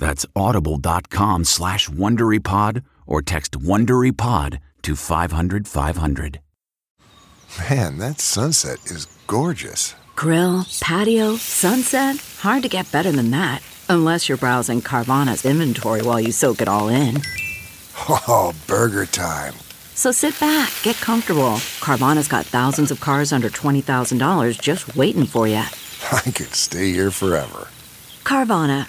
That's audible.com/WonderyPod or text WonderyPod to 500-500. Man, that sunset is gorgeous. Grill, patio, sunset. Hard to get better than that. Unless you're browsing Carvana's inventory while you soak it all in. Oh, burger time. So sit back, get comfortable. Carvana's got thousands of cars under $20,000 just waiting for you. I could stay here forever. Carvana,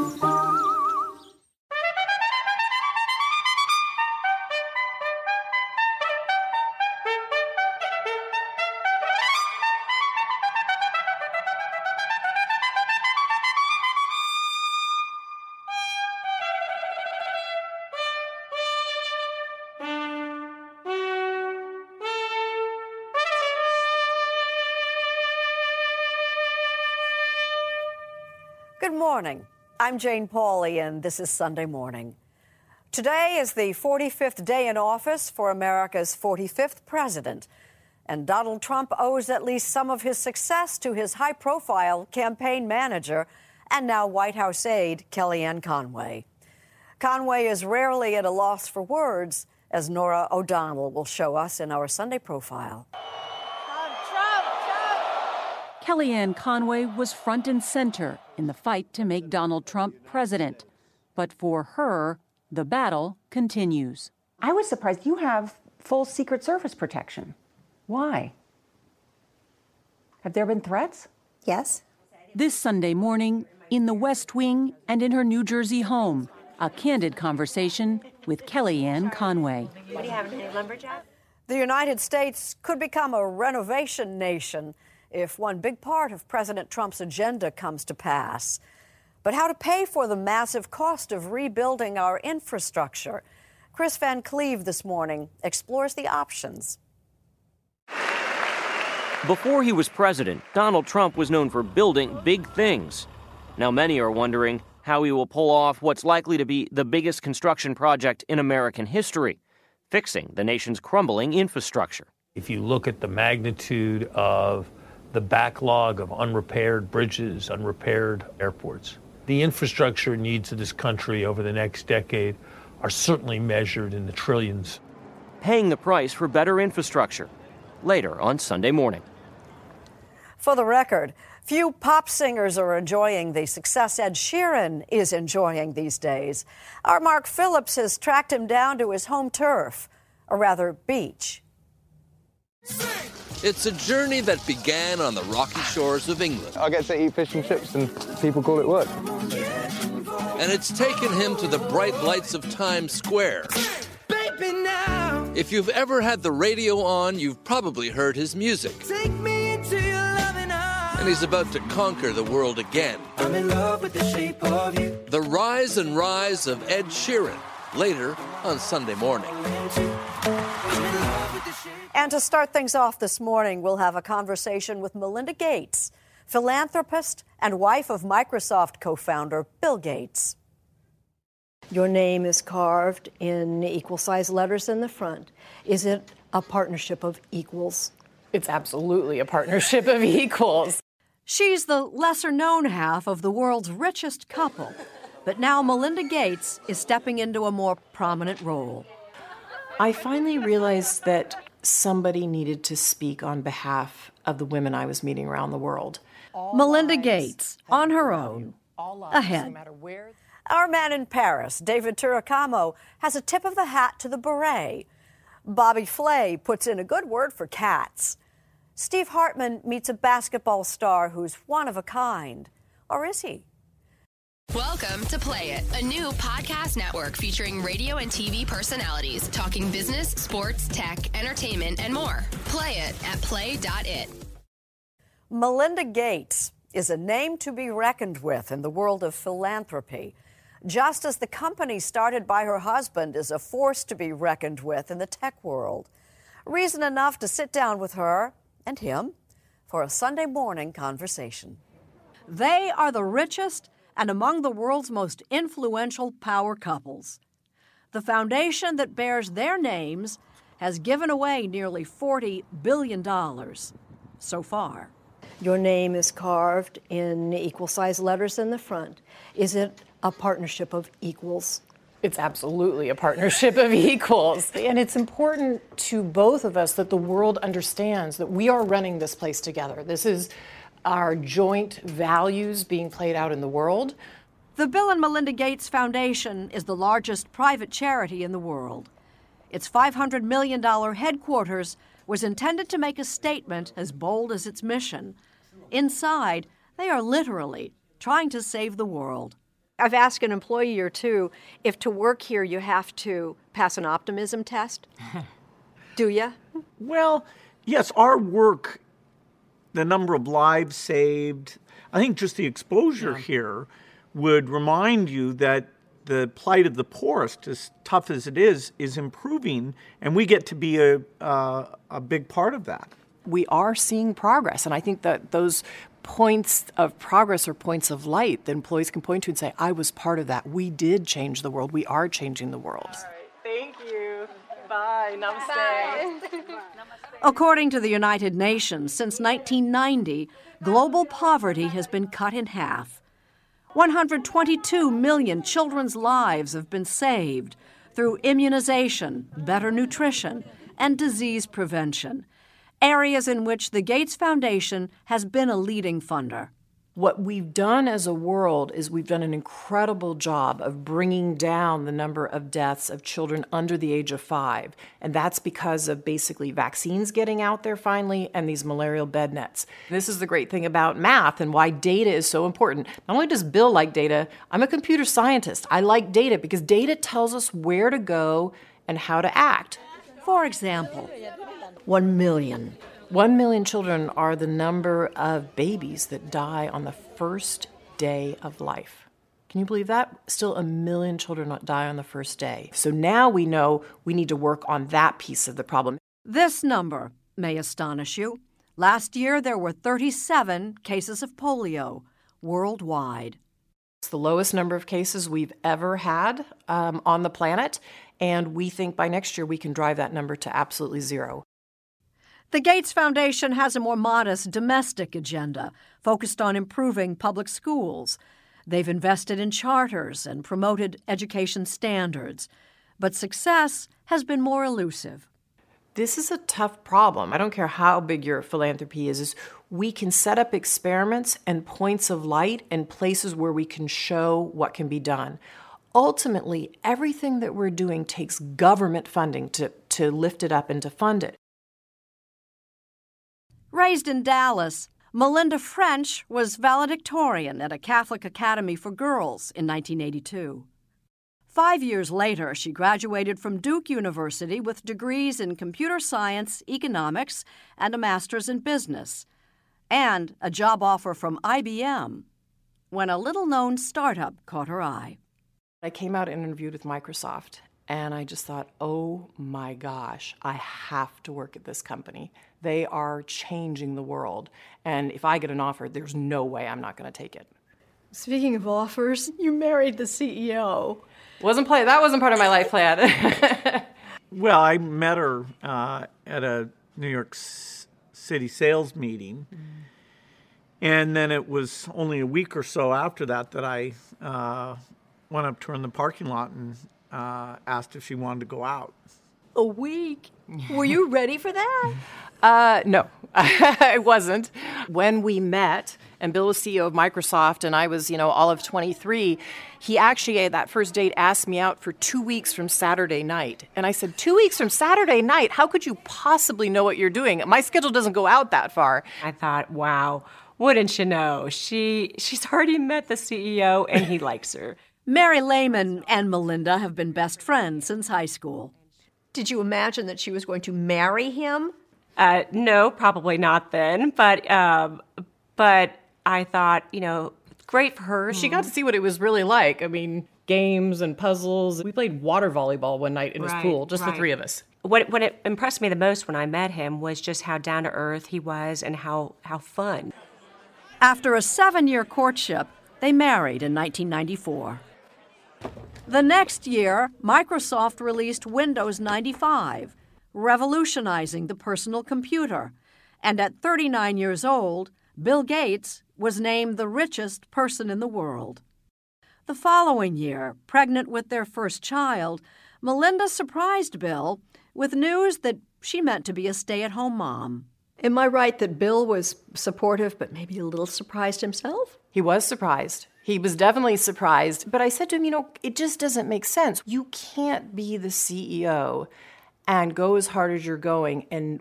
Good morning. I'm Jane Pauley, and this is Sunday Morning. Today is the 45th day in office for America's 45th president, and Donald Trump owes at least some of his success to his high-profile campaign manager and now White House aide, Kellyanne Conway. Conway is rarely at a loss for words, as Nora O'Donnell will show us in our Sunday profile. Kellyanne Conway was front and center in the fight to make Donald Trump president. But for her, the battle continues. I was surprised. You have full Secret Service protection. Why? Have there been threats? Yes. This Sunday morning, in the West Wing and in her New Jersey home, a candid conversation with Kellyanne Conway. What do you have, a lumberjack? The United States could become a renovation nation if one big part of President Trump's agenda comes to pass. But how to pay for the massive cost of rebuilding our infrastructure? Chris Van Cleave this morning explores the options. Before he was president, Donald Trump was known for building big things. Now many are wondering how he will pull off what's likely to be the biggest construction project in American history, fixing the nation's crumbling infrastructure. If you look at the magnitude of the backlog of unrepaired bridges, unrepaired airports. The infrastructure needs of this country over the next decade are certainly measured in the trillions. Paying the price for better infrastructure, later on Sunday Morning. For the record, few pop singers are enjoying the success Ed Sheeran is enjoying these days. Our Mark Phillips has tracked him down to his home turf, or rather beach. It's a journey that began on the rocky shores of England. I get to eat fish and chips, and people call it work. And it's taken him to the bright lights of Times Square. Baby, now. If you've ever had the radio on, you've probably heard his music. Take me into your loving arms. And he's about to conquer the world again. I'm in love with the shape of you. The rise and rise of Ed Sheeran, later on Sunday morning. And to start things off this morning, we'll have a conversation with Melinda Gates, philanthropist and wife of Microsoft co-founder Bill Gates. Your name is carved in equal-sized letters in the front. Is it a partnership of equals? It's absolutely a partnership of equals. She's the lesser-known half of the world's richest couple. But now Melinda Gates is stepping into a more prominent role. I finally realized that somebody needed to speak on behalf of the women I was meeting around the world. Melinda Gates, on her own, ahead. Our man in Paris, David Turecamo, has a tip of the hat to the beret. Bobby Flay puts in a good word for cats. Steve Hartman meets a basketball star who's one of a kind. Or is he? Welcome to Play It, a new podcast network featuring radio and TV personalities talking business, sports, tech, entertainment, and more. Play it at play.it. Melinda Gates is a name to be reckoned with in the world of philanthropy, just as the company started by her husband is a force to be reckoned with in the tech world. Reason enough to sit down with her and him for a Sunday morning conversation. They are the richest and among the world's most influential power couples. The foundation that bears their names has given away nearly $40 billion so far. Your name is carved in equal-sized letters in the front. Is it a partnership of equals? It's absolutely a partnership of equals. And it's important to both of us that the world understands that we are running this place together. This is our joint values being played out in the world. The Bill and Melinda Gates Foundation is the largest private charity in the world. Its $500 million headquarters was intended to make a statement as bold as its mission. Inside, they are literally trying to save the world. I've asked an employee or two if to work here you have to pass an optimism test. Do you? Well, yes, our work, the number of lives saved, I think just the exposure here would remind you that the plight of the poorest, as tough as it is improving, and we get to be a big part of that. We are seeing progress, and I think that those points of progress or points of light that employees can point to and say, I was part of that. We did change the world. We are changing the world. All right. Thank you. Bye. Namaste. Bye. According to the United Nations, since 1990, global poverty has been cut in half. 122 million children's lives have been saved through immunization, better nutrition, and disease prevention, areas in which the Gates Foundation has been a leading funder. What we've done as a world is we've done an incredible job of bringing down the number of deaths of children under the age of 5. And that's because of basically vaccines getting out there finally and these malarial bed nets. This is the great thing about math and why data is so important. Not only does Bill like data, I'm a computer scientist. I like data because data tells us where to go and how to act. For example, 1 million. 1 million children are the number of babies that die on the first day of life. Can you believe that? Still 1 million children die on the first day. So now we know we need to work on that piece of the problem. This number may astonish you. Last year, there were 37 cases of polio worldwide. It's the lowest number of cases we've ever had on the planet, and we think by next year we can drive that number to absolutely zero. The Gates Foundation has a more modest domestic agenda, focused on improving public schools. They've invested in charters and promoted education standards. But success has been more elusive. This is a tough problem. I don't care how big your philanthropy is we can set up experiments and points of light and places where we can show what can be done. Ultimately, everything that we're doing takes government funding to lift it up and to fund it. Raised in Dallas, Melinda French was valedictorian at a Catholic academy for girls in 1982. 5 years later, she graduated from Duke University with degrees in computer science, economics, and a master's in business, and a job offer from IBM, when a little-known startup caught her eye. I came out and interviewed with Microsoft, and I just thought, oh my gosh, I have to work at this company. They are changing the world, and if I get an offer, there's no way I'm not going to take it. Speaking of offers, you married the CEO. That wasn't part of my life plan. Well, I met her at a New York City sales meeting. Mm. And then it was only a week or so after that that I went up to her in the parking lot and asked if she wanted to go out. A week? Were you ready for that? No, I wasn't. When we met, and Bill was CEO of Microsoft, and I was, all of 23, he actually, that first date, asked me out for 2 weeks from Saturday night. And I said, 2 weeks from Saturday night? How could you possibly know what you're doing? My schedule doesn't go out that far. I thought, wow, wouldn't you know? She's already met the CEO, and he likes her. Mary Lehman and Melinda have been best friends since high school. Did you imagine that she was going to marry him? No, probably not then. But I thought, great for her. She got to see what it was really like. I mean, games and puzzles. We played water volleyball one night in his pool, just the three of us. What it impressed me the most when I met him was just how down to earth he was and how fun. After a 7-year courtship, they married in 1994. The next year, Microsoft released Windows 95, revolutionizing the personal computer. And at 39 years old, Bill Gates was named the richest person in the world. The following year, pregnant with their first child, Melinda surprised Bill with news that she meant to be a stay-at-home mom. Am I right that Bill was supportive, but maybe a little surprised himself? He was surprised. He was definitely surprised. But I said to him, it just doesn't make sense. You can't be the CEO and go as hard as you're going, and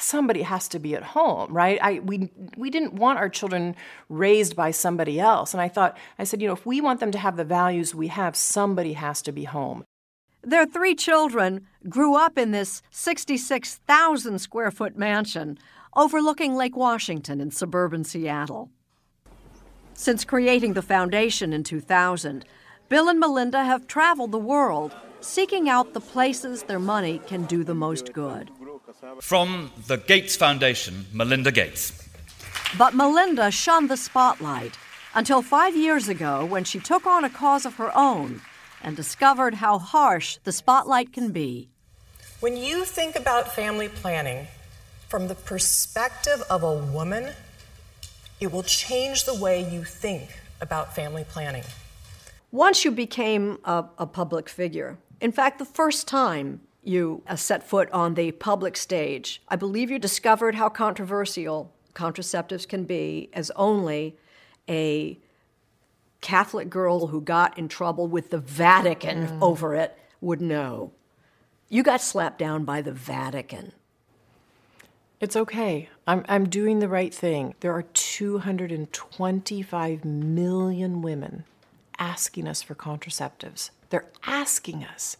somebody has to be at home, right? We didn't want our children raised by somebody else. And I said, if we want them to have the values we have, somebody has to be home. Their 3 children grew up in this 66,000-square-foot mansion overlooking Lake Washington in suburban Seattle. Since creating the foundation in 2000, Bill and Melinda have traveled the world seeking out the places their money can do the most good. From the Gates Foundation, Melinda Gates. But Melinda shunned the spotlight until 5 years ago when she took on a cause of her own and discovered how harsh the spotlight can be. When you think about family planning from the perspective of a woman, it will change the way you think about family planning. Once you became a public figure, in fact, the first time you set foot on the public stage, I believe you discovered how controversial contraceptives can be as only a Catholic girl who got in trouble with the Vatican over it would know. You got slapped down by the Vatican. It's okay. I'm doing the right thing. There are 225 million women asking us for contraceptives. They're asking us.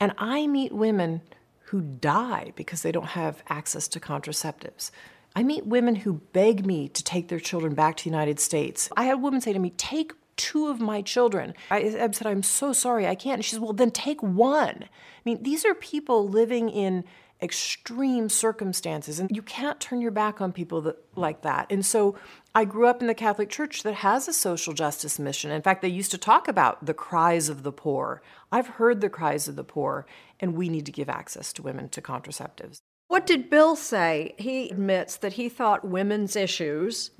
And I meet women who die because they don't have access to contraceptives. I meet women who beg me to take their children back to the United States. I had a woman say to me, take 2 of my children. I said, I'm so sorry, I can't. And she says, well, then take 1. I mean, these are people living in extreme circumstances, and you can't turn your back on people like that. And so I grew up in the Catholic Church that has a social justice mission. In fact, they used to talk about the cries of the poor. I've heard the cries of the poor, and we need to give access to women to contraceptives. What did Bill say? He admits that he thought women's issues,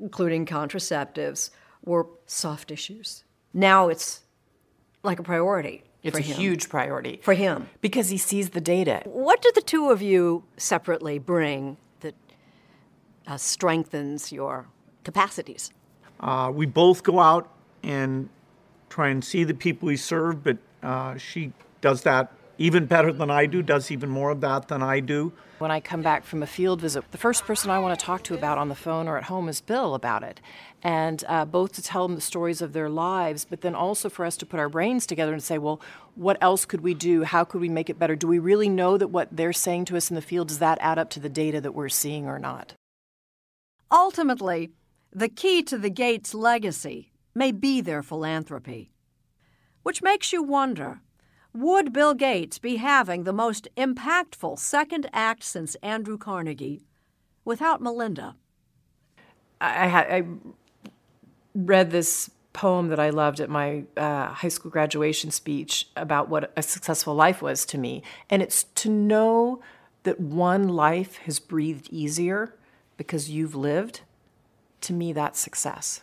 including contraceptives, were soft issues. Now it's like a priority. It's a huge priority. For him. Because he sees the data. What do the 2 of you separately bring that strengthens your capacities? We both go out and try and see the people we serve, but she does that even better than I do, does even more of that than I do. When I come back from a field visit, the first person I want to talk to about on the phone or at home is Bill about it, and both to tell him the stories of their lives, but then also for us to put our brains together and say, well, what else could we do? How could we make it better? Do we really know that what they're saying to us in the field, does that add up to the data that we're seeing or not? Ultimately, the key to the Gates legacy may be their philanthropy. which makes you wonder, would Bill Gates be having the most impactful second act since Andrew Carnegie without Melinda? I read this poem that I loved at my high school graduation speech about what a successful life was to me. And it's to know that one life has breathed easier because you've lived. To me, that's success.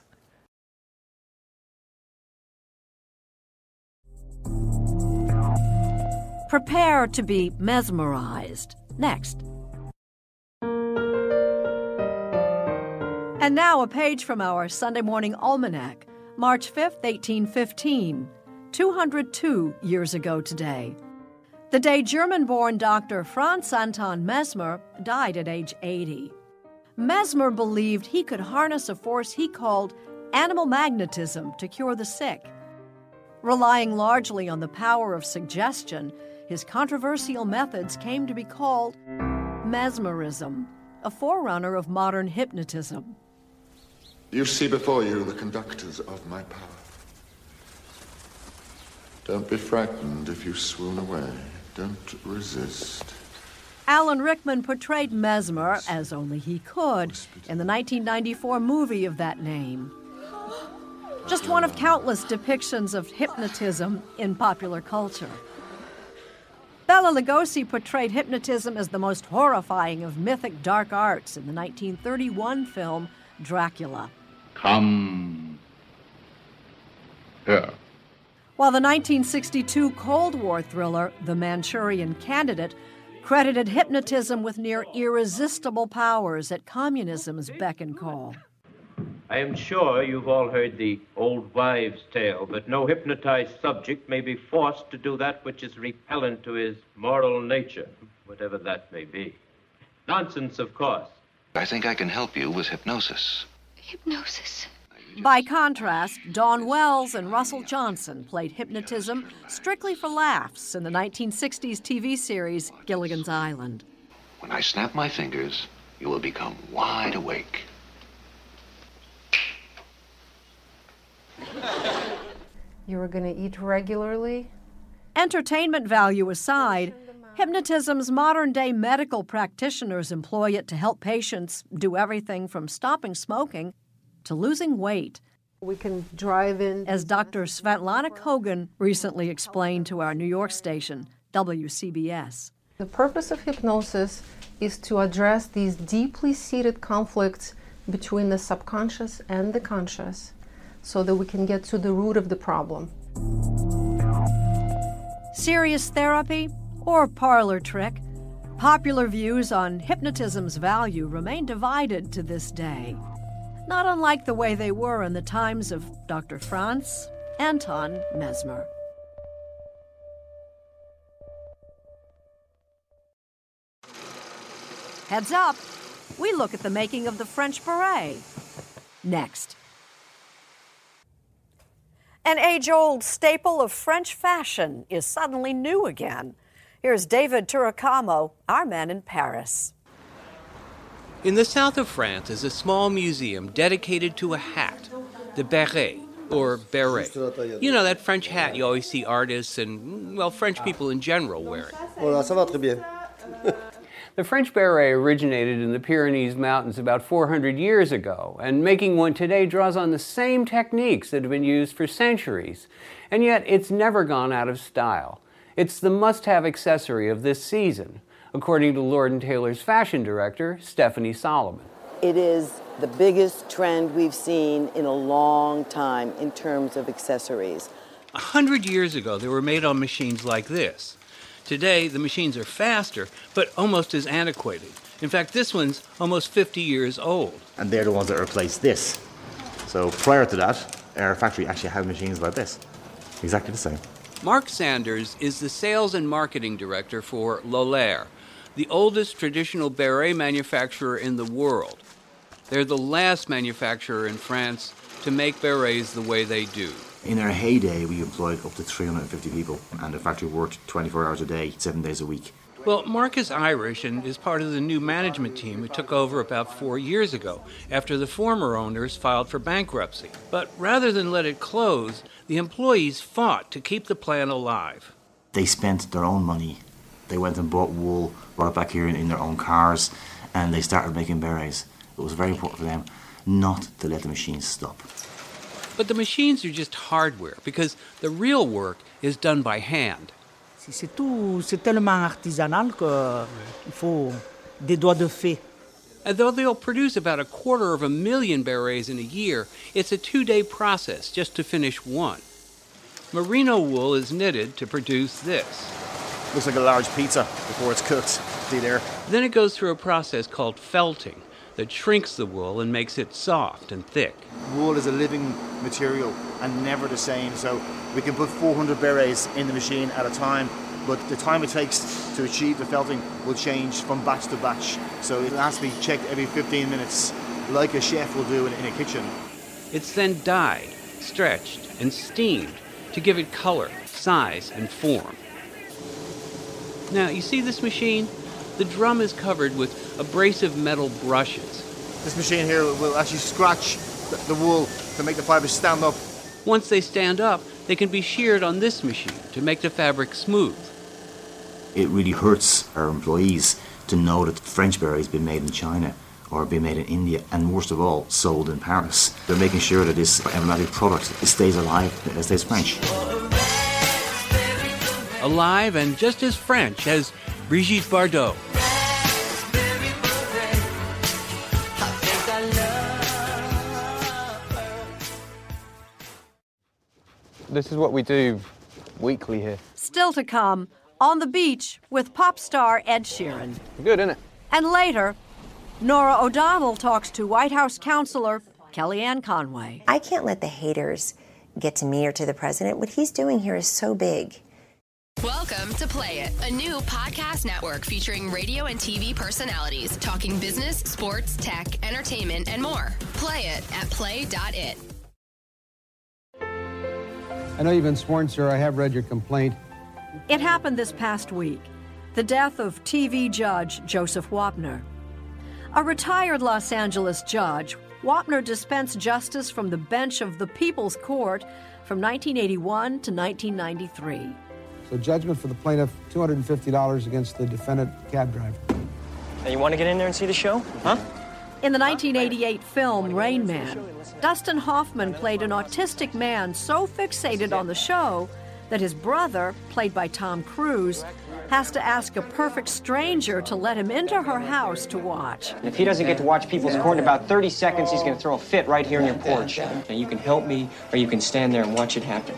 Prepare to be mesmerized. Next. And now a page from our Sunday Morning Almanac, March 5th, 1815, 202 years ago today. The day German-born Dr. Franz Anton Mesmer died at age 80. Mesmer believed he could harness a force he called animal magnetism to cure the sick. Relying largely on the power of suggestion, his controversial methods came to be called mesmerism, a forerunner of modern hypnotism. You see before you the conductors of my power. Don't be frightened if you swoon away. Don't resist. Alan Rickman portrayed Mesmer, as only he could, in the 1994 movie of that name. Just one of countless depictions of hypnotism in popular culture. Bela Lugosi portrayed hypnotism as the most horrifying of mythic dark arts in the 1931 film Dracula. Come here. While the 1962 Cold War thriller, The Manchurian Candidate, credited hypnotism with near irresistible powers at communism's beck and call. I am sure you've all heard the old wives' tale, that no hypnotized subject may be forced to do that which is repellent to his moral nature, whatever that may be. Nonsense, of course. I think I can help you with hypnosis. Hypnosis? By contrast, Dawn Wells and Russell Johnson played hypnotism strictly for laughs in the 1960s TV series Gilligan's Island. When I snap my fingers, you will become wide awake. You were going to eat regularly? Entertainment value aside, hypnotism's modern-day medical practitioners employ it to help patients do everything from stopping smoking to losing weight. We can drive in. As Dr. Svetlana Kogan recently explained to our New York station, WCBS. The purpose of hypnosis is to address these deeply seated conflicts between the subconscious and the conscious so that we can get to the root of the problem. Serious therapy or parlor trick, popular views on hypnotism's value remain divided to this day. Not unlike the way they were in the times of Dr. Franz Anton Mesmer. Heads up, we look at the making of the French beret. Next. An age-old staple of French fashion is suddenly new again. Here's David Turecamo, our man in Paris. In the south of France is a small museum dedicated to a hat, the beret, or beret. You know, that French hat you always see artists and, well, French people in general wearing. The French beret originated in the Pyrenees Mountains about 400 years ago, and making one today draws on the same techniques that have been used for centuries. And yet, it's never gone out of style. It's the must-have accessory of this season, according to Lord & Taylor's fashion director, Stephanie Solomon. It is the biggest trend we've seen in a long time in terms of accessories. 100 years ago, they were made on machines like this. Today, the machines are faster, but almost as antiquated. In fact, this one's almost 50 years old. And they're the ones that replaced this. So prior to that, our factory actually had machines like this, exactly the same. Mark Sanders is the sales and marketing director for Lolaire, the oldest traditional beret manufacturer in the world. They're the last manufacturer in France to make berets the way they do. In our heyday, we employed up to 350 people, and the factory worked 24 hours a day, 7 days a week. Well, Mark is Irish and is part of the new management team who took over about 4 years ago after the former owners filed for bankruptcy. But rather than let it close, the employees fought to keep the plant alive. They spent their own money. They went and bought wool, brought it back here in their own cars, and they started making berets. It was very important for them not to let the machines stop. But the machines are just hardware, because the real work is done by hand. C'est tout, c'est tellement artisanal qu'il faut des doigts de fée. And though they'll produce about 250,000 berets in a year, it's a 2-day process just to finish one. Merino wool is knitted to produce this. Looks like a large pizza before it's cooked. See there. Then it goes through a process called felting that shrinks the wool and makes it soft and thick. Wool is a living material and never the same, so we can put 400 berets in the machine at a time, but the time it takes to achieve the felting will change from batch to batch. So it has to be checked every 15 minutes, like a chef will do in a kitchen. It's then dyed, stretched, and steamed to give it color, size, and form. Now, you see this machine? The drum is covered with abrasive metal brushes. This machine here will actually scratch the wool to make the fibers stand up. Once they stand up, they can be sheared on this machine to make the fabric smooth. It really hurts our employees to know that French berets have been made in China or been made in India, and worst of all, sold in Paris. They're making sure that this emblematic product stays alive, it stays French. Alive and just as French as Brigitte Bardot. This is what we do weekly here. Still to come, on the beach with pop star Ed Sheeran. Good, isn't it? And later, Nora O'Donnell talks to White House counselor Kellyanne Conway. I can't let the haters get to me or to the president. What he's doing here is so big. Welcome to Play It, a new podcast network featuring radio and TV personalities talking business, sports, tech, entertainment, and more. Play it at play.it. I know you've been sworn, sir. I have read your complaint. It happened this past week. The death of TV judge Joseph Wapner. A retired Los Angeles judge, Wapner dispensed justice from the bench of the People's Court from 1981 to 1993. So judgment for the plaintiff, $250 against the defendant cab driver. Hey, you want to get in there and see the show? Huh? In the 1988 film Rain Man, Dustin Hoffman played an autistic man so fixated on the show that his brother, played by Tom Cruise, has to ask a perfect stranger to let him into her house to watch. If he doesn't get to watch People's Court in about 30 seconds, he's going to throw a fit right here on your porch. Now, you can help me, or you can stand there and watch it happen.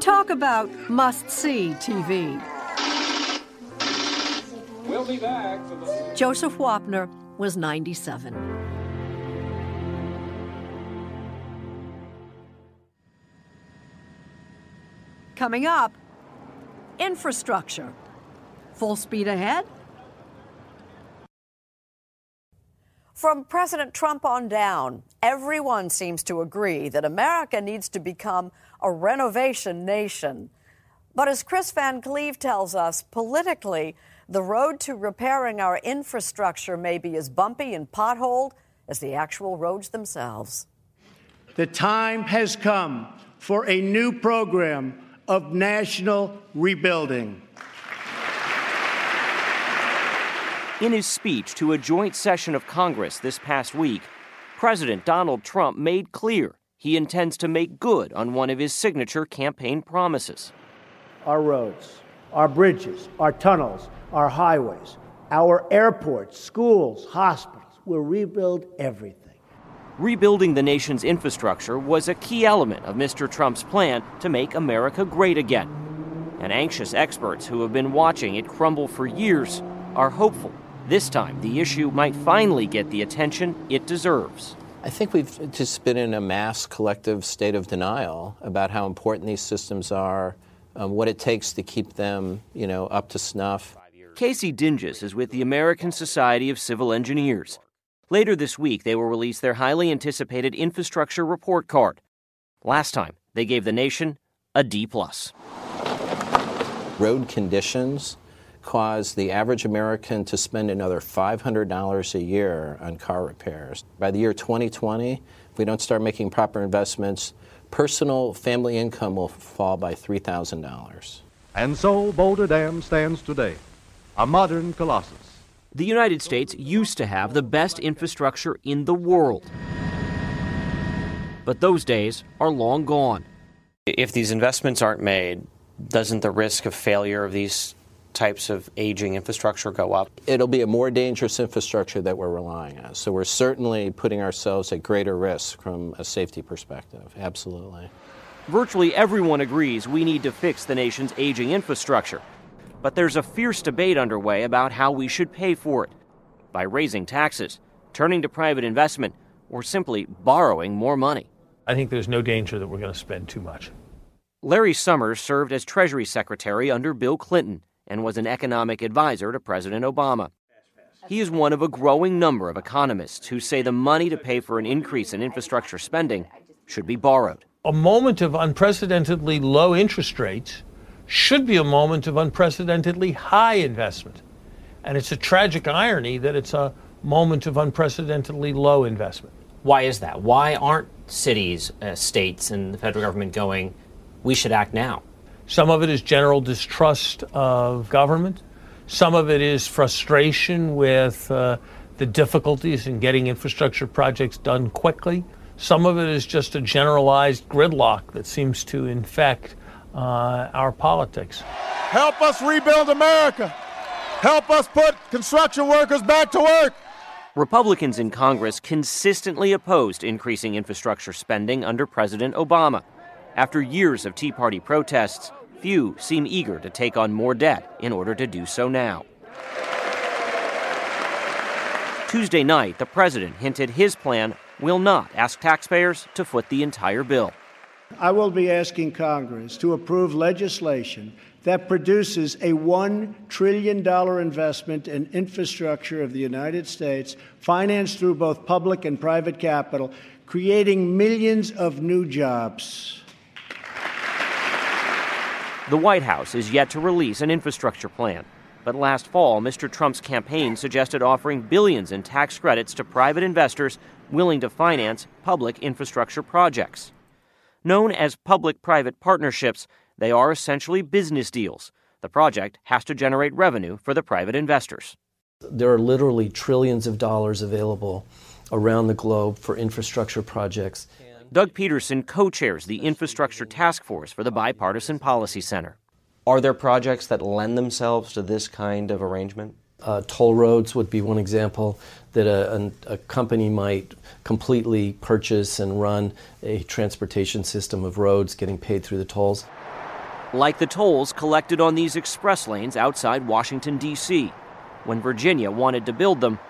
Talk about must-see TV. We'll be back for the... Joseph Wapner was 97. Coming up, infrastructure. Full speed ahead? From President Trump on down, everyone seems to agree that America needs to become a renovation nation. But as Chris Van Cleave tells us, politically, the road to repairing our infrastructure may be as bumpy and potholed as the actual roads themselves. The time has come for a new program of national rebuilding. In his speech to a joint session of Congress this past week, President Donald Trump made clear he intends to make good on one of his signature campaign promises. Our roads, our bridges, our tunnels, our highways, our airports, schools, hospitals. We'll rebuild everything. Rebuilding the nation's infrastructure was a key element of Mr. Trump's plan to make America great again. And anxious experts who have been watching it crumble for years are hopeful this time the issue might finally get the attention it deserves. I think we've just been in a mass collective state of denial about how important these systems are, what it takes to keep them, up to snuff. Casey Dinges is with the American Society of Civil Engineers. Later this week, they will release their highly anticipated infrastructure report card. Last time, they gave the nation a D+. Road conditions caused the average American to spend another $500 a year on car repairs. By the year 2020, if we don't start making proper investments, personal family income will fall by $3,000. And so Boulder Dam stands today, a modern colossus. The United States used to have the best infrastructure in the world. But those days are long gone. If these investments aren't made, doesn't the risk of failure of these types of aging infrastructure go up? It'll be a more dangerous infrastructure that we're relying on. So we're certainly putting ourselves at greater risk from a safety perspective. Absolutely. Virtually everyone agrees we need to fix the nation's aging infrastructure. But there's a fierce debate underway about how we should pay for it. By raising taxes, turning to private investment, or simply borrowing more money. I think there's no danger that we're going to spend too much. Larry Summers served as Treasury Secretary under Bill Clinton and was an economic advisor to President Obama. He is one of a growing number of economists who say the money to pay for an increase in infrastructure spending should be borrowed. A moment of unprecedentedly low interest rates should be a moment of unprecedentedly high investment. And it's a tragic irony that it's a moment of unprecedentedly low investment. Why is that? Why aren't cities, states, and the federal government going, we should act now? Some of it is general distrust of government. Some of it is frustration with the difficulties in getting infrastructure projects done quickly. Some of it is just a generalized gridlock that seems to infect our politics. Help us rebuild America. Help us put construction workers back to work. Republicans in Congress consistently opposed increasing infrastructure spending under President Obama. After years of Tea Party protests, few seem eager to take on more debt in order to do so now. Tuesday night, the president hinted his plan will not ask taxpayers to foot the entire bill. I will be asking Congress to approve legislation that produces a $1 trillion investment in infrastructure of the United States, financed through both public and private capital, creating millions of new jobs. The White House is yet to release an infrastructure plan. But last fall, Mr. Trump's campaign suggested offering billions in tax credits to private investors willing to finance public infrastructure projects. Known as public-private partnerships, they are essentially business deals. The project has to generate revenue for the private investors. There are literally trillions of dollars available around the globe for infrastructure projects. Doug Peterson co-chairs the Infrastructure Task Force for the Bipartisan Policy Center. Are there projects that lend themselves to this kind of arrangement? Toll roads would be one example that a company might completely purchase and run a transportation system of roads getting paid through the tolls. Like the tolls collected on these express lanes outside Washington, D.C. When Virginia wanted to build them,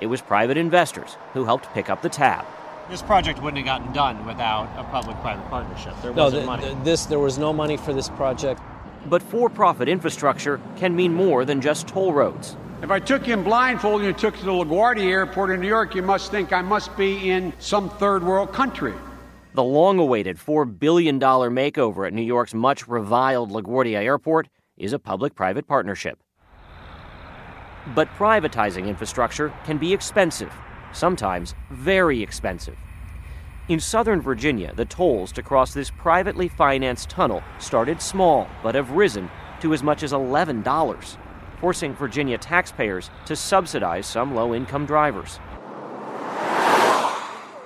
it was private investors who helped pick up the tab. This project wouldn't have gotten done without a public-private partnership. There was no money for this project. But for-profit infrastructure can mean more than just toll roads. If I took you in blindfold and you took you to the LaGuardia Airport in New York, you must think I must be in some third-world country. The long-awaited $4 billion makeover at New York's much-reviled LaGuardia Airport is a public-private partnership. But privatizing infrastructure can be expensive. Sometimes very expensive. In southern Virginia, the tolls to cross this privately financed tunnel started small, but have risen to as much as $11, forcing Virginia taxpayers to subsidize some low-income drivers.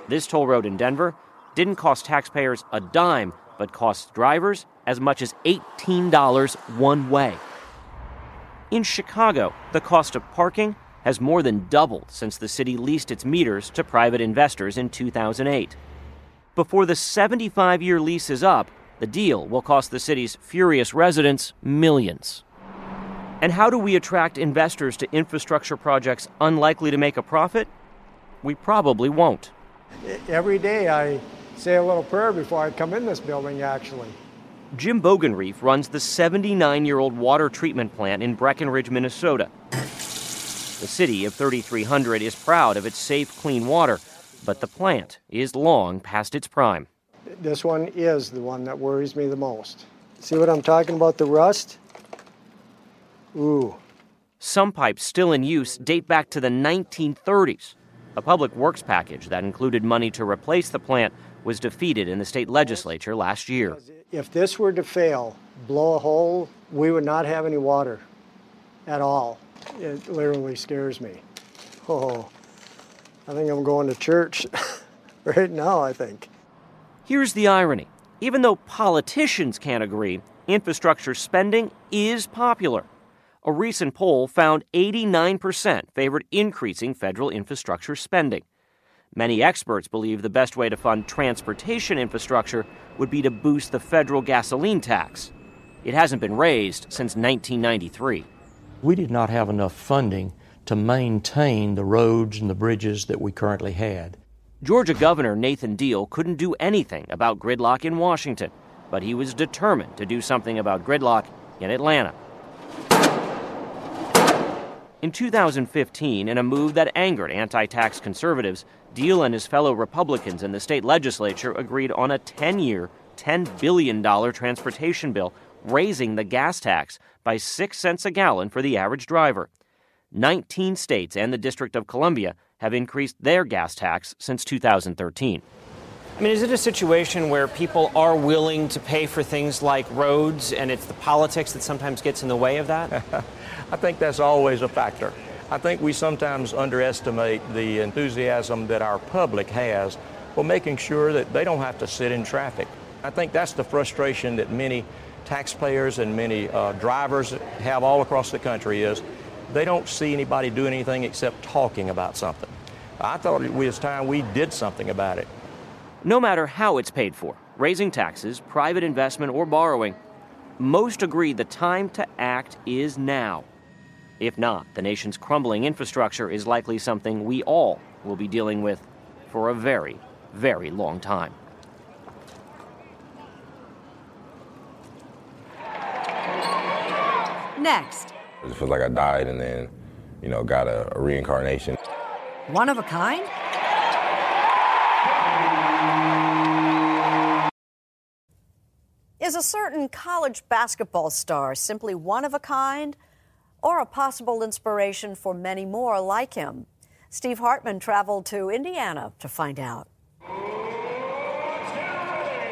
This toll road in Denver didn't cost taxpayers a dime, but cost drivers as much as $18 one way. In Chicago, the cost of parking has more than doubled since the city leased its meters to private investors in 2008. Before the 75-year lease is up, the deal will cost the city's furious residents millions. And how do we attract investors to infrastructure projects unlikely to make a profit? We probably won't. Every day I say a little prayer before I come in this building, actually. Jim Bogenreif runs the 79-year-old water treatment plant in Breckenridge, Minnesota. The city of 3,300 is proud of its safe, clean water, but the plant is long past its prime. This one is the one that worries me the most. See what I'm talking about, the rust? Ooh, Some pipes still in use date back to the 1930s. A public works package that included money to replace the plant was defeated in the state legislature last year. If this were to fail, blow a hole, we would not have any water at all. It literally scares me. Oh, I think I'm going to church right now, I think. Here's the irony. Even though politicians can't agree, infrastructure spending is popular. A recent poll found 89% favored increasing federal infrastructure spending. Many experts believe the best way to fund transportation infrastructure would be to boost the federal gasoline tax. It hasn't been raised since 1993. We did not have enough funding to maintain the roads and the bridges that we currently had. Georgia Governor Nathan Deal couldn't do anything about gridlock in Washington, but he was determined to do something about gridlock in Atlanta. In 2015, in a move that angered anti-tax conservatives, Deal and his fellow Republicans in the state legislature agreed on a 10-year, $10 billion transportation bill, raising the gas tax by 6 cents a gallon for the average driver. 19 states and the District of Columbia have increased their gas tax since 2013. I mean, is it a situation where people are willing to pay for things like roads, and it's the politics that sometimes gets in the way of that? I think that's always a factor. I think we sometimes underestimate the enthusiasm that our public has for making sure that they don't have to sit in traffic. I think that's the frustration that many taxpayers and many drivers have all across the country, is they don't see anybody do anything except talking about something. I thought it was time we did something about it. No matter how it's paid for, raising taxes, private investment, or borrowing, most agree the time to act is now. If not, the nation's crumbling infrastructure is likely something we all will be dealing with for a very, very long time. Next. It feels like I died and then, you know, got a reincarnation. One of a kind? Is a certain college basketball star simply one of a kind, or a possible inspiration for many more like him? Steve Hartman traveled to Indiana to find out.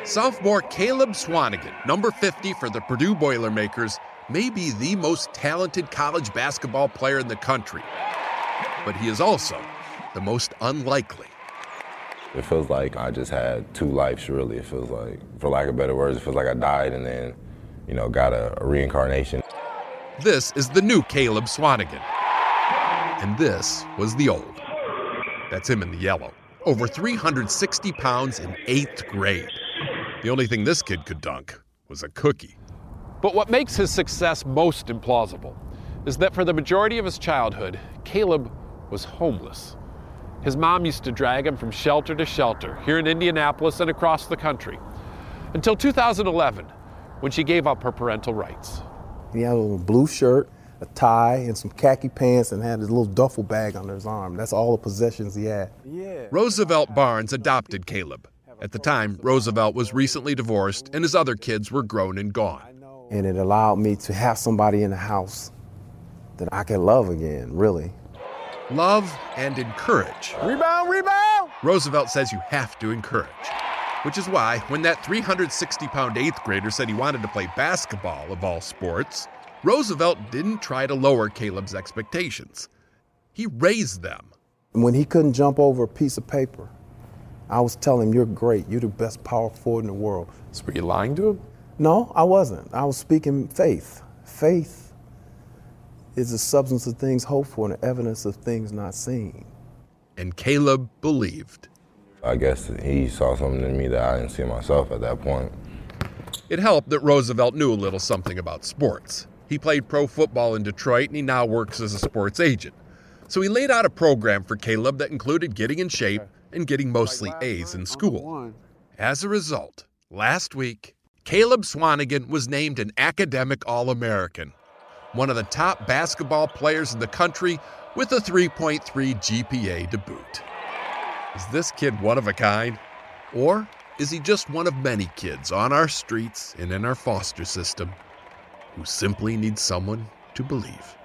Sophomore Caleb Swanigan, number 50 for the Purdue Boilermakers, may be the most talented college basketball player in the country, but he is also the most unlikely. It feels like I just had two lives, really. It feels like, for lack of better words, it feels like I died and then, you know, got a reincarnation. This is the new Caleb Swanigan. And this was the old. That's him in the yellow. Over 360 pounds in 8th grade. The only thing this kid could dunk was a cookie. But what makes his success most implausible is that for the majority of his childhood, Caleb was homeless. His mom used to drag him from shelter to shelter here in Indianapolis and across the country until 2011, when she gave up her parental rights. He had a blue shirt, a tie, and some khaki pants, and had his little duffel bag under his arm. That's all the possessions he had. Yeah. Roosevelt Barnes adopted Caleb. At the time, Roosevelt was recently divorced and his other kids were grown and gone. And it allowed me to have somebody in the house that I could love again, really. Love and encourage. Rebound, rebound! Roosevelt says you have to encourage, which is why when that 360-pound 8th grader said he wanted to play basketball, of all sports, Roosevelt didn't try to lower Caleb's expectations. He raised them. When he couldn't jump over a piece of paper, I was telling him, you're great, you're the best power forward in the world. So were you lying to him? No, I wasn't. I was speaking faith. Faith is the substance of things hoped for and the evidence of things not seen. And Caleb believed. I guess he saw something in me that I didn't see myself at that point. It helped that Roosevelt knew a little something about sports. He played pro football in Detroit, and he now works as a sports agent. So he laid out a program for Caleb that included getting in shape and getting mostly A's in school. As a result, last week, Caleb Swanigan was named an academic All-American, one of the top basketball players in the country with a 3.3 GPA to boot. Is this kid one of a kind? Or is he just one of many kids on our streets and in our foster system who simply need someone to believe?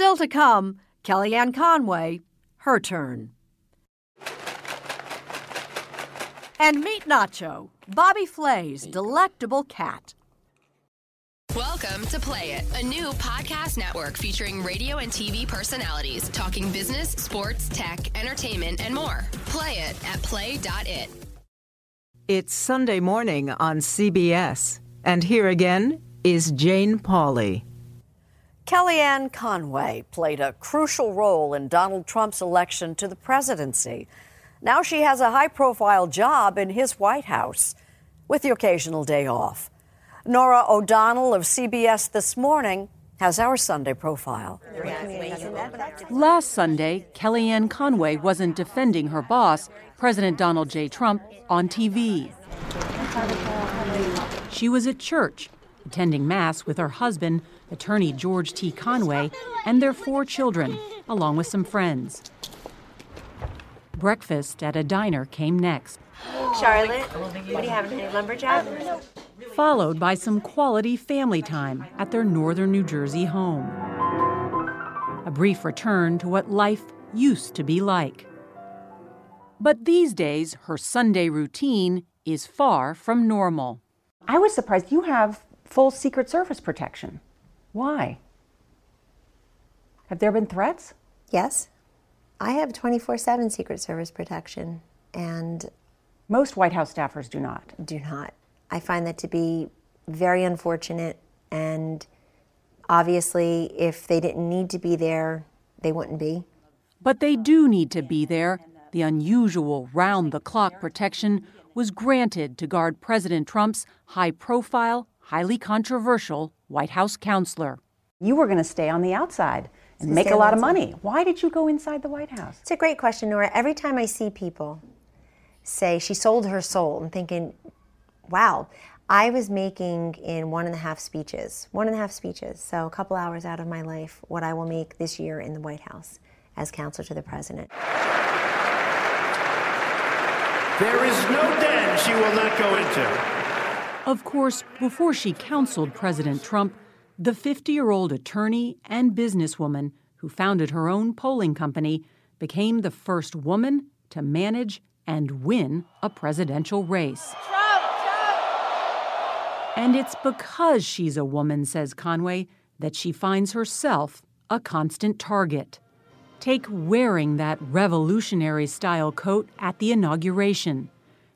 Still to come, Kellyanne Conway, her turn. And meet Nacho, Bobby Flay's delectable cat. Welcome to Play It, a new podcast network featuring radio and TV personalities talking business, sports, tech, entertainment, and more. Play it at play.it. It's Sunday morning on CBS, and here again is Jane Pauley. Kellyanne Conway played a crucial role in Donald Trump's election to the presidency. Now she has a high-profile job in his White House, with the occasional day off. Nora O'Donnell of CBS This Morning has our Sunday profile. Last Sunday, Kellyanne Conway wasn't defending her boss, President Donald J. Trump, on TV. She was at church, attending Mass with her husband, attorney George T. Conway, and their 4 children, along with some friends. Breakfast at a diner came next. Charlotte, what are you having, any lumberjack? Followed by some quality family time at their northern New Jersey home. A brief return to what life used to be like. But these days, her Sunday routine is far from normal. I was surprised you have full Secret Service protection. Why? Have there been threats? Yes. I have 24/7 Secret Service protection, and... most White House staffers do not. Do not. I find that to be very unfortunate, and obviously if they didn't need to be there, they wouldn't be. But they do need to be there. The unusual round-the-clock protection was granted to guard President Trump's high-profile, highly controversial White House counselor. You were going to stay on the outside and make a lot of money. Why did you go inside the White House? It's a great question, Nora. Every time I see people say she sold her soul, I'm thinking, wow, I was making in 1.5 speeches, so a couple hours out of my life, what I will make this year in the White House as counselor to the president. There is no den she will not go into. Of course, before she counseled President Trump, the 50-year-old attorney and businesswoman who founded her own polling company became the first woman to manage and win a presidential race. And it's because she's a woman, says Conway, that she finds herself a constant target. Take wearing that revolutionary-style coat at the inauguration.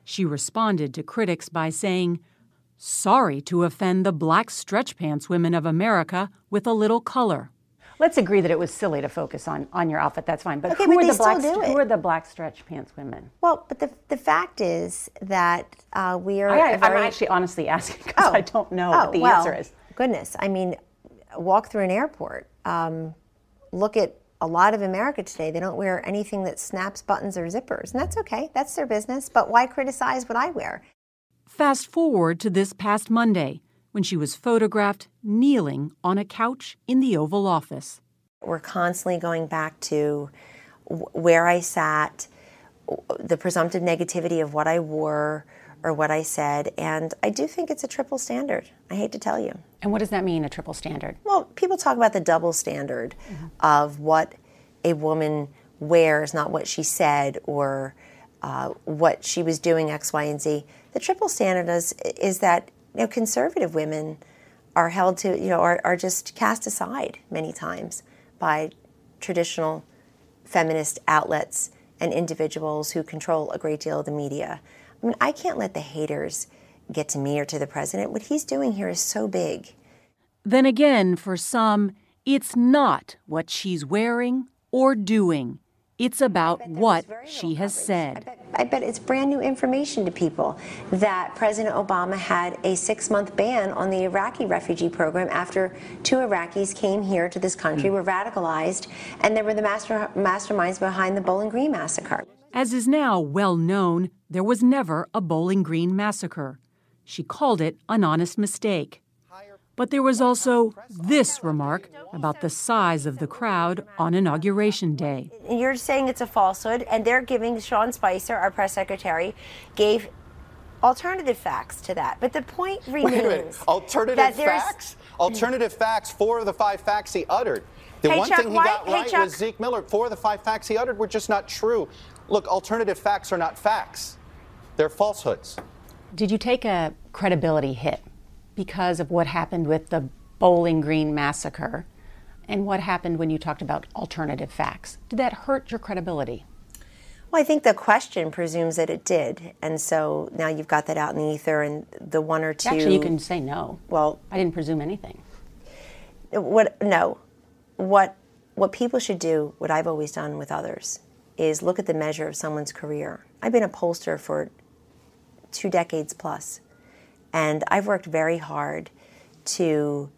She responded to critics by saying, "Sorry to offend the black stretch pants women of America with a little color." Let's agree that it was silly to focus on your outfit. That's fine. But, okay, who are the black stretch pants women? Well, but the fact is that we are... I'm actually honestly asking because I don't know what the answer is. Goodness. I mean, walk through an airport. Look at a lot of America today. They don't wear anything that snaps buttons or zippers. And that's okay. That's their business. But why criticize what I wear? Fast forward to this past Monday, when she was photographed kneeling on a couch in the Oval Office. We're constantly going back to where I sat, the presumptive negativity of what I wore or what I said, and I do think it's a triple standard. I hate to tell you. And what does that mean, a triple standard? Well, people talk about the double standard of what a woman wears, not what she said or what she was doing, X, Y, and Z. The triple standard is that, you know, conservative women are held to, you know, are just cast aside many times by traditional feminist outlets and individuals who control a great deal of the media. I mean, I can't let the haters get to me or to the president. What he's doing here is so big. Then again, for some, it's not what she's wearing or doing. It's about what she has said. I bet it's brand new information to people that President Obama had a 6-month ban on the Iraqi refugee program after 2 Iraqis came here to this country, were radicalized, and they were the masterminds behind the Bowling Green massacre. As is now well known, there was never a Bowling Green massacre. She called it an honest mistake. But there was also this remark about the size of the crowd on Inauguration Day. You're saying it's a falsehood, and they're giving, Sean Spicer, our press secretary, gave alternative facts to that. But the point remains... Wait a minute. Alternative facts? Alternative facts, 4 of the 5 facts he uttered. The one thing he got right was Zeke Miller. 4 of the 5 facts he uttered were just not true. Look, alternative facts are not facts. They're falsehoods. Did you take a credibility hit because of what happened with the Bowling Green massacre and what happened when you talked about alternative facts? Did that hurt your credibility? Well, I think the question presumes that it did, and so now you've got that out in the ether, and the one or two... Actually, you can say no. Well... I didn't presume anything. What people should do, what I've always done with others, is look at the measure of someone's career. I've been a pollster for 2 decades plus, and I've worked very hard to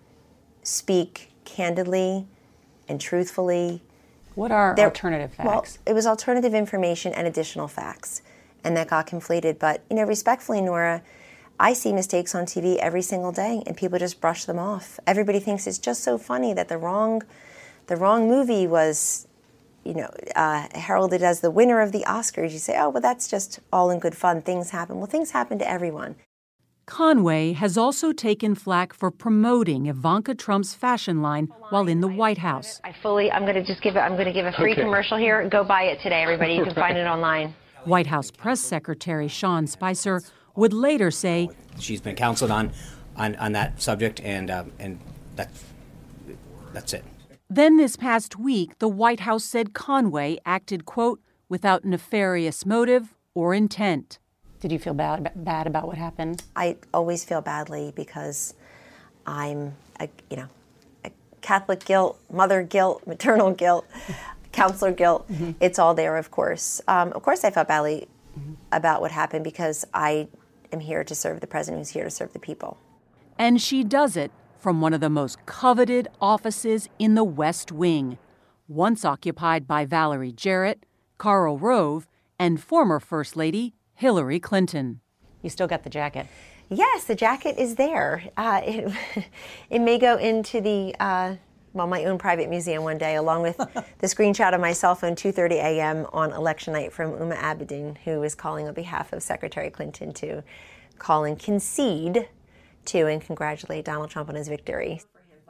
speak candidly and truthfully. What are alternative facts? Well, it was alternative information and additional facts, and that got conflated. But, you know, respectfully, Nora, I see mistakes on TV every single day, and people just brush them off. Everybody thinks it's just so funny that the wrong movie was, you know, heralded as the winner of the Oscars. You say, oh, well, that's just all in good fun. Things happen. Well, things happen to everyone. Conway has also taken flack for promoting Ivanka Trump's fashion line while in the White House. I'm going to give a free commercial here. Go buy it today, everybody. You can find it online. White House Press Secretary Sean Spicer would later say she's been counseled on that subject, and that's it. Then this past week, the White House said Conway acted, quote, without nefarious motive or intent. Did you feel bad about what happened? I always feel badly because I'm, a Catholic guilt, mother guilt, maternal guilt, counselor guilt. Mm-hmm. It's all there, of course. Of course I felt badly about what happened because I am here to serve the president who's here to serve the people. And she does it from one of the most coveted offices in the West Wing, once occupied by Valerie Jarrett, Karl Rove, and former First Lady Hillary Clinton. You still got the jacket? Yes, the jacket is there. It may go into the, my own private museum one day, along with the screenshot of my cell phone, 2:30 a.m. on election night from Uma Abedin, who is calling on behalf of Secretary Clinton to call and concede to and congratulate Donald Trump on his victory.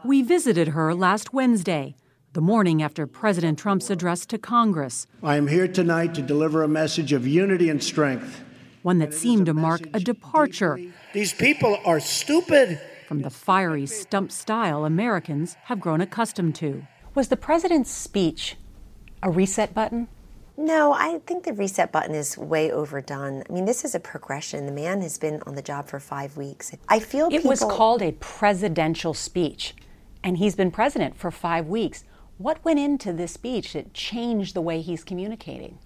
We visited her last Wednesday, the morning after President Trump's address to Congress. I am here tonight to deliver a message of unity and strength. One that seemed to mark a departure. These people are stupid. From the fiery stump style Americans have grown accustomed to. Was the president's speech a reset button? No, I think the reset button is way overdone. I mean, this is a progression. The man has been on the job for 5 weeks. I feel people... It was called a presidential speech, and he's been president for 5 weeks. What went into this speech that changed the way he's communicating?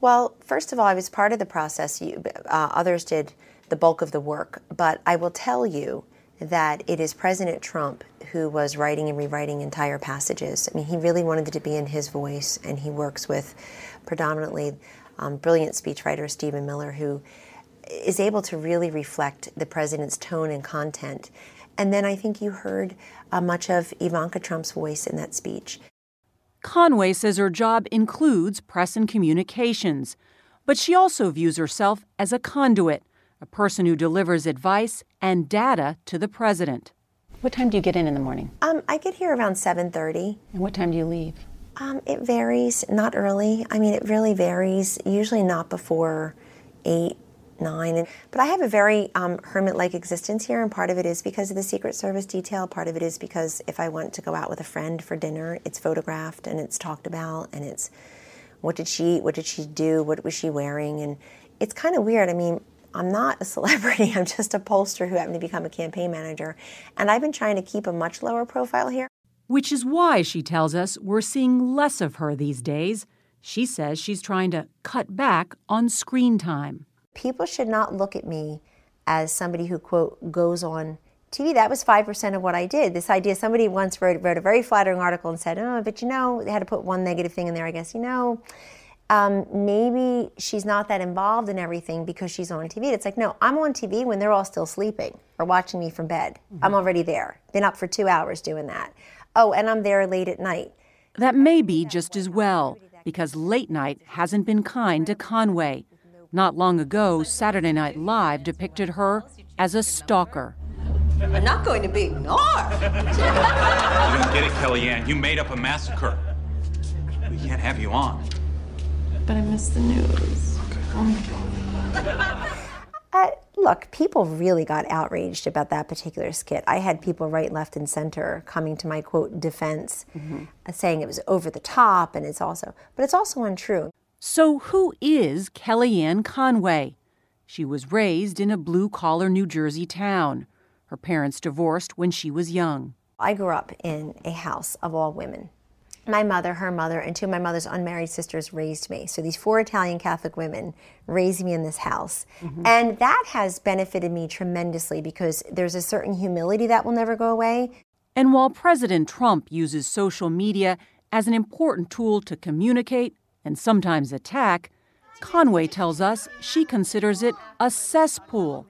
Well, first of all, I was part of the process. Others did the bulk of the work. But I will tell you that it is President Trump who was writing and rewriting entire passages. I mean, he really wanted it to be in his voice, and he works with predominantly brilliant speechwriter Stephen Miller, who is able to really reflect the president's tone and content. And then I think you heard much of Ivanka Trump's voice in that speech. Conway says her job includes press and communications, but she also views herself as a conduit, a person who delivers advice and data to the president. What time do you get in the morning? I get here around 7:30. And what time do you leave? It varies, not early. I mean, it really varies, usually not before 8. 9. But I have a very hermit-like existence here, and part of it is because of the Secret Service detail. Part of it is because if I want to go out with a friend for dinner, it's photographed and it's talked about, and it's what did she eat, what did she do, what was she wearing, and it's kind of weird. I mean, I'm not a celebrity. I'm just a pollster who happened to become a campaign manager, and I've been trying to keep a much lower profile here. Which is why, she tells us, we're seeing less of her these days. She says she's trying to cut back on screen time. People should not look at me as somebody who, quote, goes on TV. That was 5% of what I did. This idea, somebody once wrote a very flattering article and said, oh, but you know, they had to put one negative thing in there, I guess, you know, maybe she's not that involved in everything because she's on TV. It's like, no, I'm on TV when they're all still sleeping or watching me from bed. Mm-hmm. I'm already there. Been up for 2 hours doing that. Oh, and I'm there late at night. That may be just as well, because late night hasn't been kind to Conway. Not long ago, Saturday Night Live depicted her as a stalker. are not going to be ignored. You don't get it, Kellyanne. You made up a massacre. We can't have you on. But I miss the news. Okay. Oh my God. Look, people really got outraged about that particular skit. I had people right, left, and center coming to my, quote, defense, saying it was over the top, and it's also untrue. So who is Kellyanne Conway? She was raised in a blue-collar New Jersey town. Her parents divorced when she was young. I grew up in a house of all women. My mother, her mother, and two of my mother's unmarried sisters raised me. So these four Italian Catholic women raised me in this house. And that has benefited me tremendously because there's a certain humility that will never go away. And while President Trump uses social media as an important tool to communicate and sometimes attack, Conway tells us she considers it a cesspool,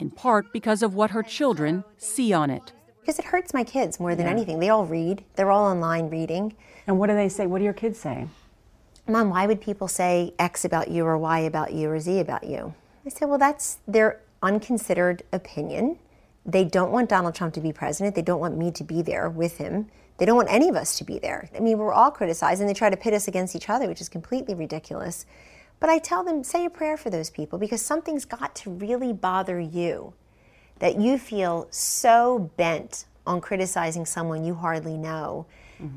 in part because of what her children see on it. Because it hurts my kids more than anything. They all read. They're all online reading. And what do they say? What do your kids say? Mom, why would people say X about you or Y about you or Z about you? I say, well, that's their unconsidered opinion. They don't want Donald Trump to be president. They don't want me to be there with him. They don't want any of us to be there. I mean, we're all criticized, and they try to pit us against each other, which is completely ridiculous. But I tell them, say a prayer for those people, because something's got to really bother you, that you feel so bent on criticizing someone you hardly know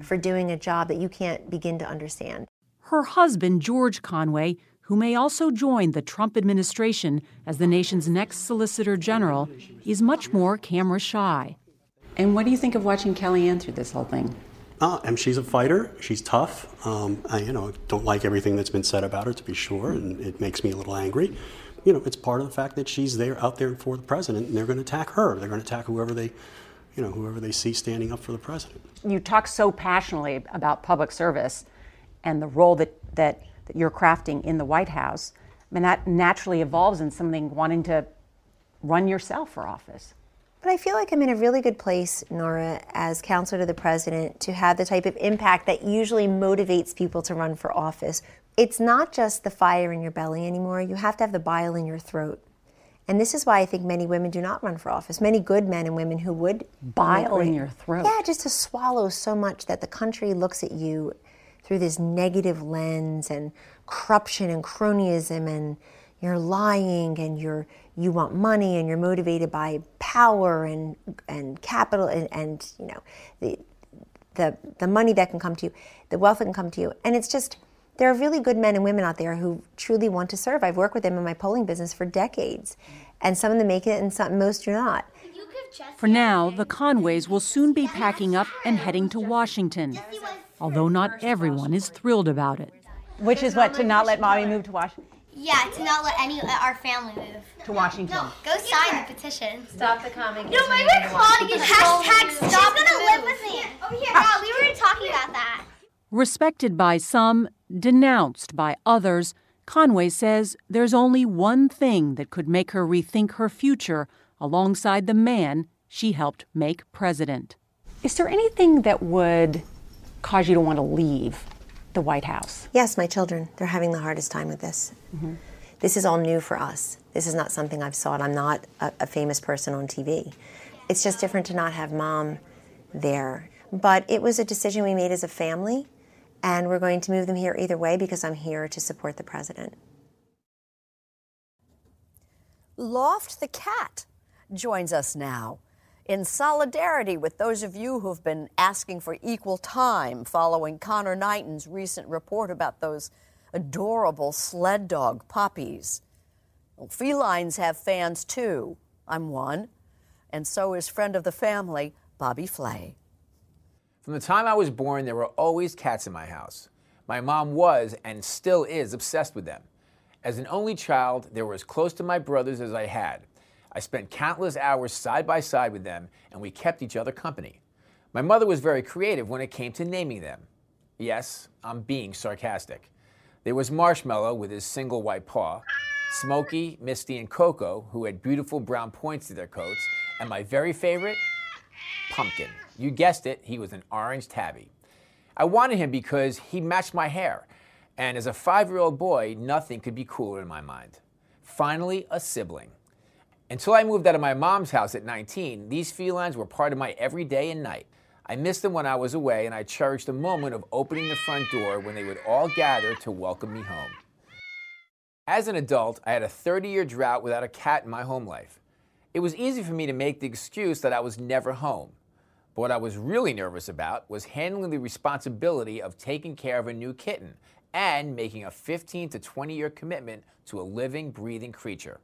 for doing a job that you can't begin to understand. Her husband, George Conway, who may also join the Trump administration as the nation's next Solicitor General, is much more camera shy. And what do you think of watching Kellyanne through this whole thing? And she's a fighter. She's tough. I don't like everything that's been said about her, to be sure, and it makes me a little angry. You know, it's part of the fact that she's there, out there for the president, and they're going to attack her. They're going to attack whoever they see standing up for the president. You talk so passionately about public service and the role that you're crafting in the White House. I mean, that naturally evolves in something wanting to run yourself for office. But I feel like I'm in a really good place, Nora, as counselor to the president, to have the type of impact that usually motivates people to run for office. It's not just the fire in your belly anymore. You have to have the bile in your throat. And this is why I think many women do not run for office. Many good men and women who would. Bile in your throat. Yeah, just to swallow so much that the country looks at you through this negative lens and corruption and cronyism, and you're lying, and you want money, and you're motivated by power and capital and you know, the money that can come to you, the wealth that can come to you. And it's just, there are really good men and women out there who truly want to serve. I've worked with them in my polling business for decades, and some of them make it and most do not. For now, the Conways will soon be packing up and heading to Washington, although not everyone is thrilled about it. Which is what, to not let mommy move to Washington? Yeah, to not let our family move. To Washington. No, go sign the petition. Stop the comic. No, maybe we're calling it hashtag stop. She's gonna live with me. Oh yeah, we were talking about that. Respected by some, denounced by others, Conway says there's only one thing that could make her rethink her future alongside the man she helped make president. Is there anything that would cause you to want to leave the White House? Yes, my children. They're having the hardest time with this. This is all new for us. This is not something I've sought. I'm not a famous person on TV. It's just different to not have mom there. But it was a decision we made as a family. And we're going to move them here either way because I'm here to support the president. Loft the Cat joins us now in solidarity with those of you who've been asking for equal time following Connor Knighton's recent report about those adorable sled dog puppies. Well, felines have fans too. I'm one. And so is friend of the family, Bobby Flay. From the time I was born, there were always cats in my house. My mom was, and still is, obsessed with them. As an only child, they were as close to my brothers as I had. I spent countless hours side by side with them, and we kept each other company. My mother was very creative when it came to naming them. Yes, I'm being sarcastic. There was Marshmallow with his single white paw, Smokey, Misty, and Coco, who had beautiful brown points to their coats, and my very favorite, Pumpkin. You guessed it, he was an orange tabby. I wanted him because he matched my hair, and as a 5-year-old boy, nothing could be cooler in my mind. Finally, a sibling. Until I moved out of my mom's house at 19, these felines were part of my every day and night. I missed them when I was away, and I cherished the moment of opening the front door when they would all gather to welcome me home. As an adult, I had a 30-year drought without a cat in my home life. It was easy for me to make the excuse that I was never home. But what I was really nervous about was handling the responsibility of taking care of a new kitten and making a 15 to 20-year commitment to a living, breathing creature.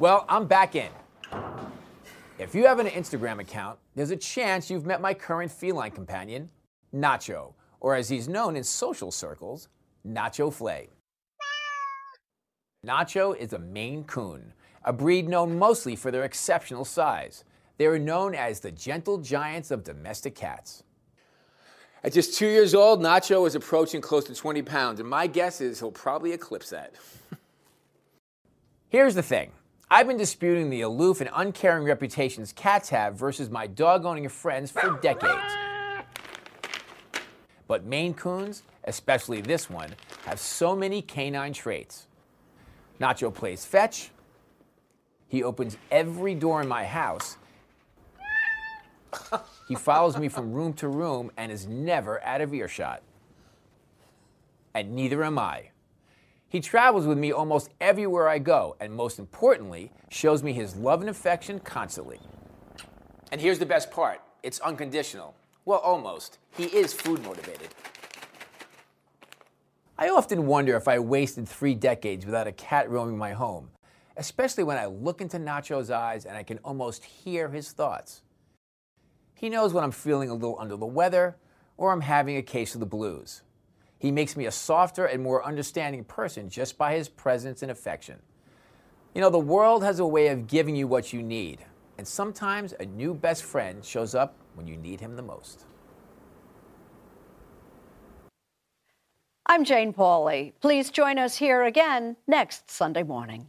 Well, I'm back in. If you have an Instagram account, there's a chance you've met my current feline companion, Nacho, or as he's known in social circles, Nacho Flay. Nacho is a Maine Coon, a breed known mostly for their exceptional size. They are known as the gentle giants of domestic cats. At just 2 years old, Nacho is approaching close to 20 pounds, and my guess is he'll probably eclipse that. Here's the thing. I've been disputing the aloof and uncaring reputations cats have versus my dog-owning friends for decades. But Maine Coons, especially this one, have so many canine traits. Nacho plays fetch. He opens every door in my house. He follows me from room to room and is never out of earshot. And neither am I. He travels with me almost everywhere I go, and most importantly, shows me his love and affection constantly. And here's the best part. It's unconditional. Well, almost. He is food motivated. I often wonder if I wasted 3 decades without a cat roaming my home, especially when I look into Nacho's eyes and I can almost hear his thoughts. He knows when I'm feeling a little under the weather or I'm having a case of the blues. He makes me a softer and more understanding person just by his presence and affection. You know, the world has a way of giving you what you need, and sometimes a new best friend shows up when you need him the most. I'm Jane Pauley. Please join us here again next Sunday morning.